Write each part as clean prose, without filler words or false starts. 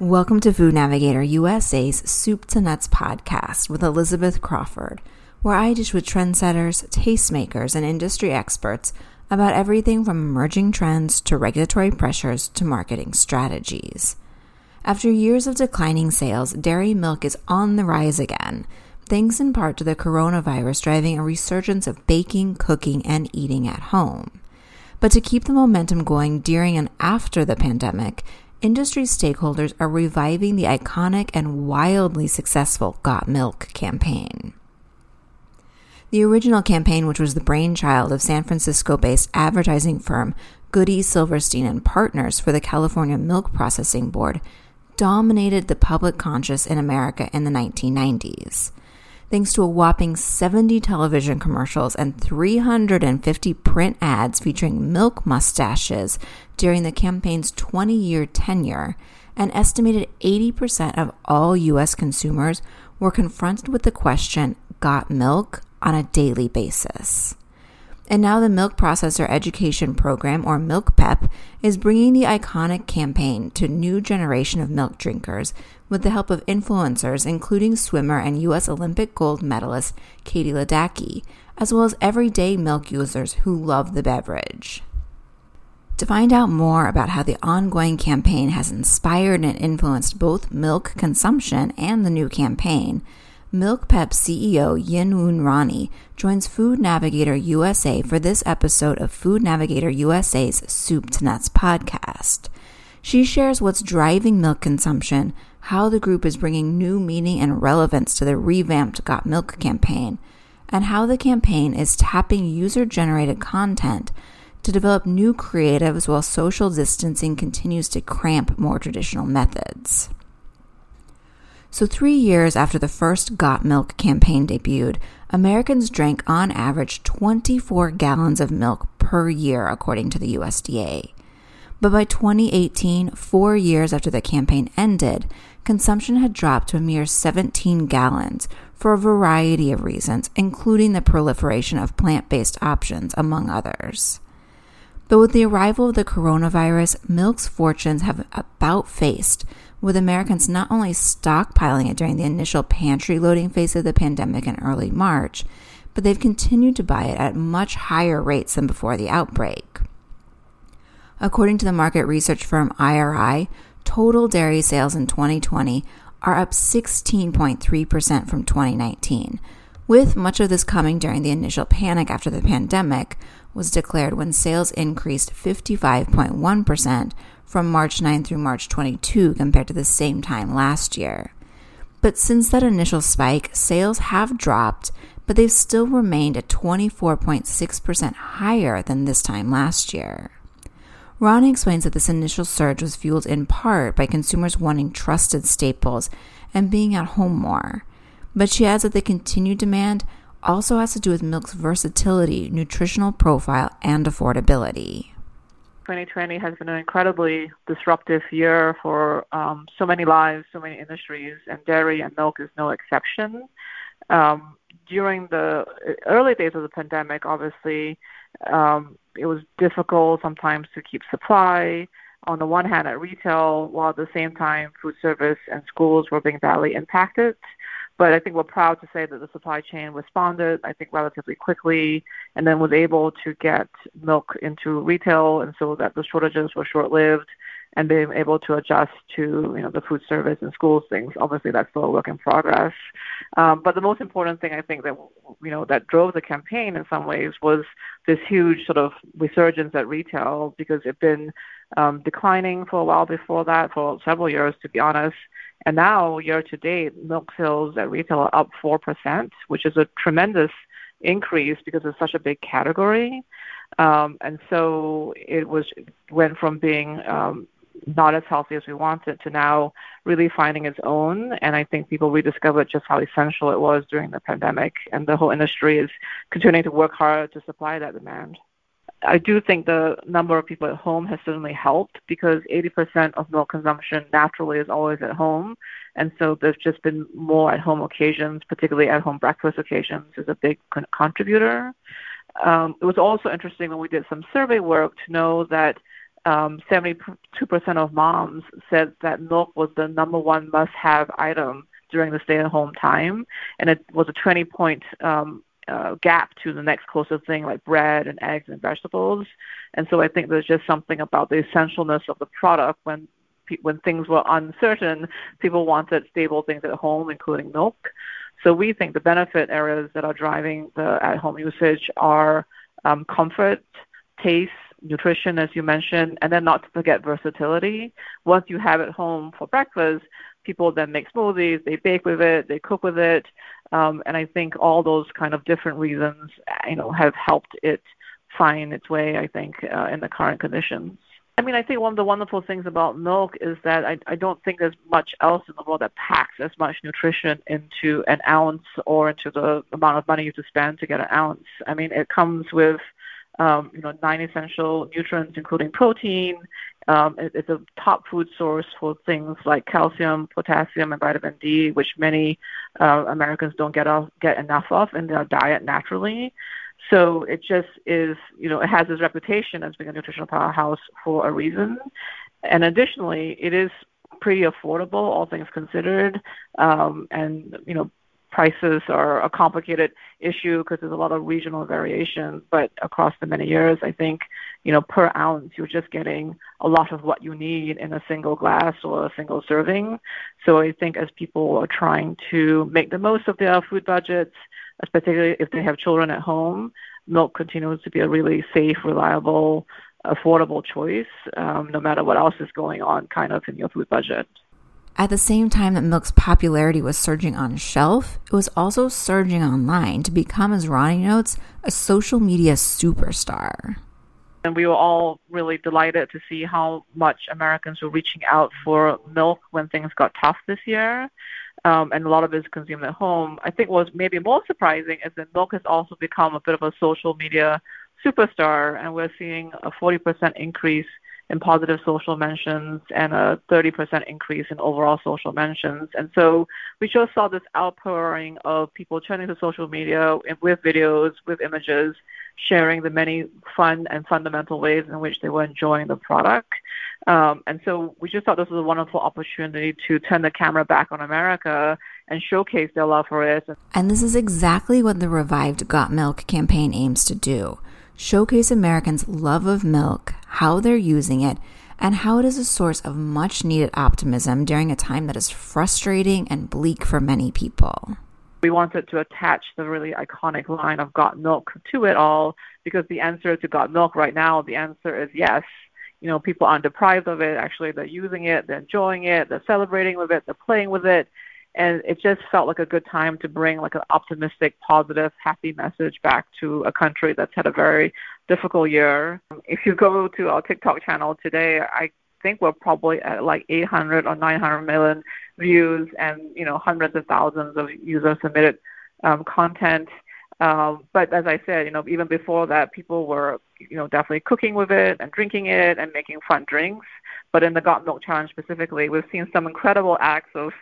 Welcome to Food Navigator USA's Soup to Nuts podcast with Elizabeth Crawford, where I dish with trendsetters, tastemakers, and industry experts about everything from emerging trends to regulatory pressures to marketing strategies. After years of declining sales, dairy milk is on the rise again, thanks in part to the coronavirus driving a resurgence of baking, cooking, and eating at home. But to keep the momentum going during and after the pandemic, industry stakeholders are reviving the iconic and wildly successful Got Milk campaign. The original campaign, which was the brainchild of San Francisco-based advertising firm Goody Silverstein and Partners for the California Milk Processing Board, dominated the public conscious in America in the 1990s. Thanks to a whopping 70 television commercials and 350 print ads featuring milk mustaches during the campaign's 20-year tenure, an estimated 80% of all U.S. consumers were confronted with the question, "Got milk?" on a daily basis. And now the Milk Processor Education Program, or MilkPep, is bringing the iconic campaign to a new generation of milk drinkers with the help of influencers, including swimmer and U.S. Olympic gold medalist Katie Ledecky, as well as everyday milk users who love the beverage. To find out more about how the ongoing campaign has inspired and influenced both milk consumption and the new campaign, MilkPep CEO Yin Woon Rani joins Food Navigator USA for this episode of Food Navigator USA's Soup to Nuts podcast. She shares what's driving milk consumption, how the group is bringing new meaning and relevance to the revamped Got Milk campaign, and how the campaign is tapping user-generated content to develop new creatives while social distancing continues to cramp more traditional methods. So 3 years after the first Got Milk campaign debuted, Americans drank on average 24 gallons of milk per year, according to the USDA. But by 2018, 4 years after the campaign ended, consumption had dropped to a mere 17 gallons for a variety of reasons, including the proliferation of plant-based options, among others. But with the arrival of the coronavirus, milk's fortunes have about faced, with Americans not only stockpiling it during the initial pantry loading phase of the pandemic in early March, but they've continued to buy it at much higher rates than before the outbreak. According to the market research firm IRI, total dairy sales in 2020 are up 16.3% from 2019, with much of this coming during the initial panic after the pandemic was declared when sales increased 55.1% from March 9 through March 22 compared to the same time last year. But since that initial spike, sales have dropped, but they've still remained at 24.6% higher than this time last year. Ronnie explains that this initial surge was fueled in part by consumers wanting trusted staples and being at home more. But she adds that the continued demand also has to do with milk's versatility, nutritional profile, and affordability. 2020 has been an incredibly disruptive year for so many lives, so many industries, and dairy and milk is no exception. During the early days of the pandemic, obviously, it was difficult sometimes to keep supply on the one hand at retail, while at the same time food service and schools were being badly impacted. But I think we're proud to say that the supply chain responded, I think, relatively quickly, and then was able to get milk into retail, and so that the shortages were short-lived, and being able to adjust to, the food service and schools things. Obviously, that's still a work in progress. But the most important thing I think that, that drove the campaign in some ways was this huge sort of resurgence at retail, because it'd been declining for a while before that, for several years, to be honest. And now, year-to-date, milk sales at retail are up 4%, which is a tremendous increase because it's such a big category. And so it went from being not as healthy as we wanted to now really finding its own. And I think people rediscovered just how essential it was during the pandemic. And the whole industry is continuing to work hard to supply that demand. I do think the number of people at home has certainly helped, because 80% of milk consumption naturally is always at home. And so there's just been more at-home occasions, particularly at-home breakfast occasions is a big contributor. It was also interesting when we did some survey work to know that 72% of moms said that milk was the number one must-have item during the stay-at-home time, and it was a 20-point gap to the next closest thing like bread and eggs and vegetables. And so I think there's just something about the essentialness of the product. When things were uncertain, people wanted stable things at home, including milk. So we think the benefit areas that are driving the at-home usage are comfort, taste, nutrition, as you mentioned, and then not to forget versatility. Once you have it home for breakfast, people then make smoothies, they bake with it, they cook with it, and I think all those kind of different reasons, have helped it find its way, I think, in the current conditions. I mean, I think one of the wonderful things about milk is that I don't think there's much else in the world that packs as much nutrition into an ounce or into the amount of money you have to spend to get an ounce. I mean, it comes with, 9 essential nutrients, including protein. It's a top food source for things like calcium, potassium, and vitamin D, which many Americans don't get enough of in their diet naturally. So it just is, it has this reputation as being a nutritional powerhouse for a reason. And additionally, it is pretty affordable, all things considered. Prices are a complicated issue because there's a lot of regional variation. But across the many years, I think, per ounce, you're just getting a lot of what you need in a single glass or a single serving. So I think as people are trying to make the most of their food budgets, particularly if they have children at home, milk continues to be a really safe, reliable, affordable choice, no matter what else is going on kind of in your food budget. At the same time that milk's popularity was surging on a shelf, it was also surging online to become, as Ronnie notes, a social media superstar. And we were all really delighted to see how much Americans were reaching out for milk when things got tough this year. And a lot of it is consumed at home. I think what was maybe more surprising is that milk has also become a bit of a social media superstar, and we're seeing a 40% increase in positive social mentions and a 30% increase in overall social mentions. And so we just saw this outpouring of people turning to social media with videos, with images, sharing the many fun and fundamental ways in which they were enjoying the product. And so we just thought this was a wonderful opportunity to turn the camera back on America and showcase their love for it. And this is exactly what the revived Got Milk campaign aims to do. Showcase Americans' love of milk, how they're using it, and how it is a source of much-needed optimism during a time that is frustrating and bleak for many people. We wanted to attach the really iconic line of Got Milk to it all, because the answer to Got Milk right now, the answer is yes. People aren't deprived of it. Actually, they're using it, they're enjoying it, they're celebrating with it, they're playing with it. And it just felt like a good time to bring like an optimistic, positive, happy message back to a country that's had a very difficult year. If you go to our TikTok channel today, I think we're probably at like 800 or 900 million views, and hundreds of thousands of users submitted content. But as I said, even before that, people were definitely cooking with it and drinking it and making fun drinks. But in the Got Milk Challenge specifically, we've seen some incredible acts of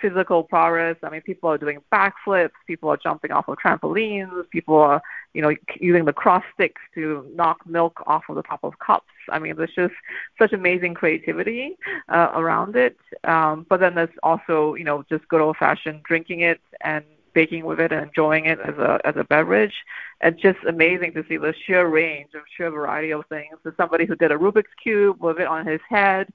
physical progress. I mean, people are doing backflips, people are jumping off of trampolines, people are, using the cross sticks to knock milk off of the top of cups. I mean, there's just such amazing creativity around it. But then there's also, just good old-fashioned drinking it and baking with it and enjoying it as a beverage. It's just amazing to see the sheer range of sheer variety of things. There's somebody who did a Rubik's Cube with it on his head.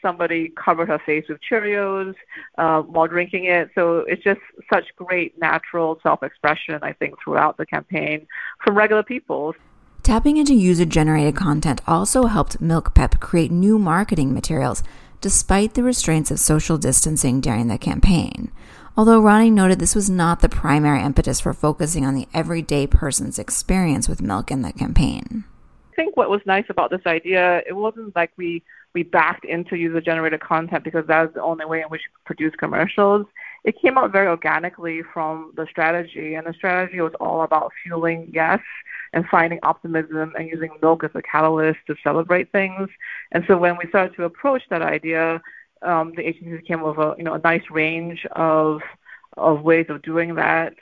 Somebody covered her face with Cheerios while drinking it. So it's just such great natural self-expression, I think, throughout the campaign from regular people. Tapping into user-generated content also helped MilkPep create new marketing materials, despite the restraints of social distancing during the campaign. Although Ronnie noted this was not the primary impetus for focusing on the everyday person's experience with milk in the campaign. I think what was nice about this idea, it wasn't like we backed into user-generated content because that was the only way in which you could produce commercials. It came out very organically from the strategy, and the strategy was all about fueling yes and finding optimism and using milk as a catalyst to celebrate things. And so when we started to approach that idea, the agencies came up with a nice range of ways of doing that.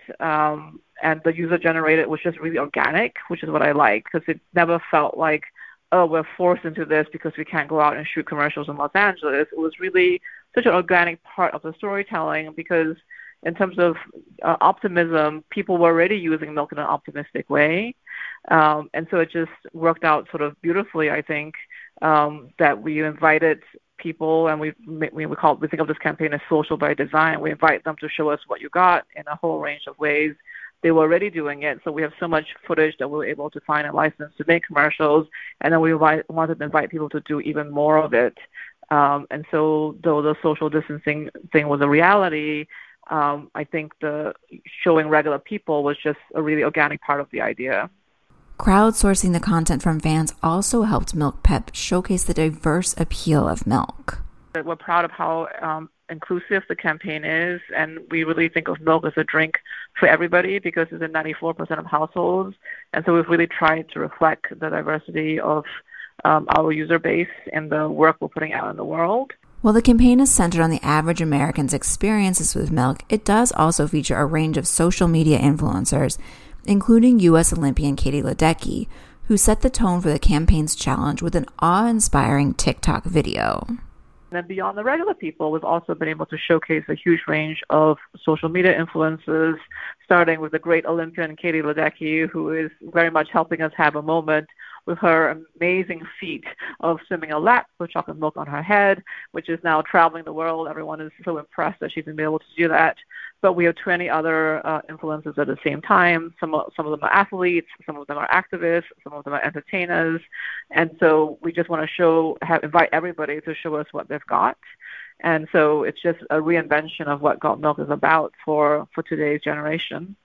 And the user-generated was just really organic, which is what I like, because it never felt like oh, we're forced into this because we can't go out and shoot commercials in Los Angeles. It was really such an organic part of the storytelling because in terms of optimism, people were already using milk in an optimistic way. And so it just worked out sort of beautifully, I think, that we invited people, and we think of this campaign as social by design. We invite them to show us what you got in a whole range of ways. They were already doing it, so we have so much footage that we were able to find and license to make commercials, and then we wanted to invite people to do even more of it. And so though the social distancing thing was a reality, I think the showing regular people was just a really organic part of the idea. Crowdsourcing the content from fans also helped MilkPep showcase the diverse appeal of milk. We're proud of how inclusive the campaign is, and we really think of milk as a drink for everybody because it's in 94% of households. And so we've really tried to reflect the diversity of our user base and the work we're putting out in the world. While the campaign is centered on the average American's experiences with milk, it does also feature a range of social media influencers, including U.S. Olympian Katie Ledecky, who set the tone for the campaign's challenge with an awe-inspiring TikTok video. And then beyond the regular people, we've also been able to showcase a huge range of social media influences, starting with the great Olympian Katie Ledecky, who is very much helping us have a moment with her amazing feat of swimming a lap with chocolate milk on her head, which is now traveling the world. Everyone is so impressed that she's been able to do that. But we have 20 other influencers at the same time. Some of them are athletes, some of them are activists, some of them are entertainers. And so we just want to invite everybody to show us what they've got. And so it's just a reinvention of what Got Milk is about for today's generation.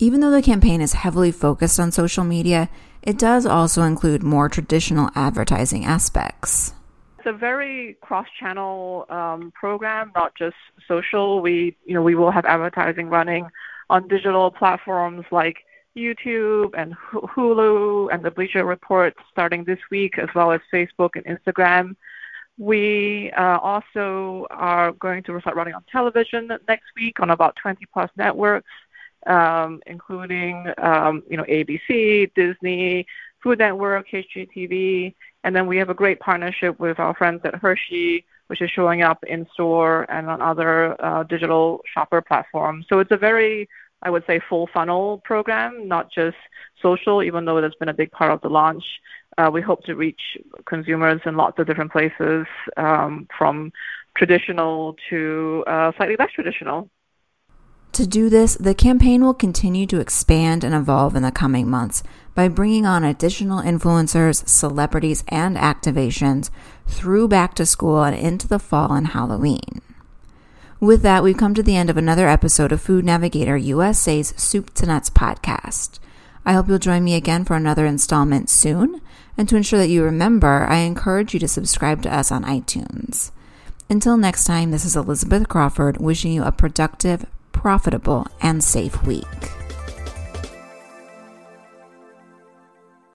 Even though the campaign is heavily focused on social media, it does also include more traditional advertising aspects. It's a very cross-channel program, not just social. We will have advertising running on digital platforms like YouTube and Hulu and the Bleacher Report starting this week, as well as Facebook and Instagram. We also are going to start running on television next week on about 20-plus networks, including ABC, Disney, Food Network, HGTV, and then we have a great partnership with our friends at Hershey, which is showing up in store and on other digital shopper platforms. So it's a very, I would say, full funnel program, not just social, even though that's been a big part of the launch. We hope to reach consumers in lots of different places, from traditional to slightly less traditional. To do this, the campaign will continue to expand and evolve in the coming months by bringing on additional influencers, celebrities, and activations through back to school and into the fall and Halloween. With that, we've come to the end of another episode of Food Navigator USA's Soup to Nuts podcast. I hope you'll join me again for another installment soon. And to ensure that you remember, I encourage you to subscribe to us on iTunes. Until next time, this is Elizabeth Crawford wishing you a productive, profitable, and safe week.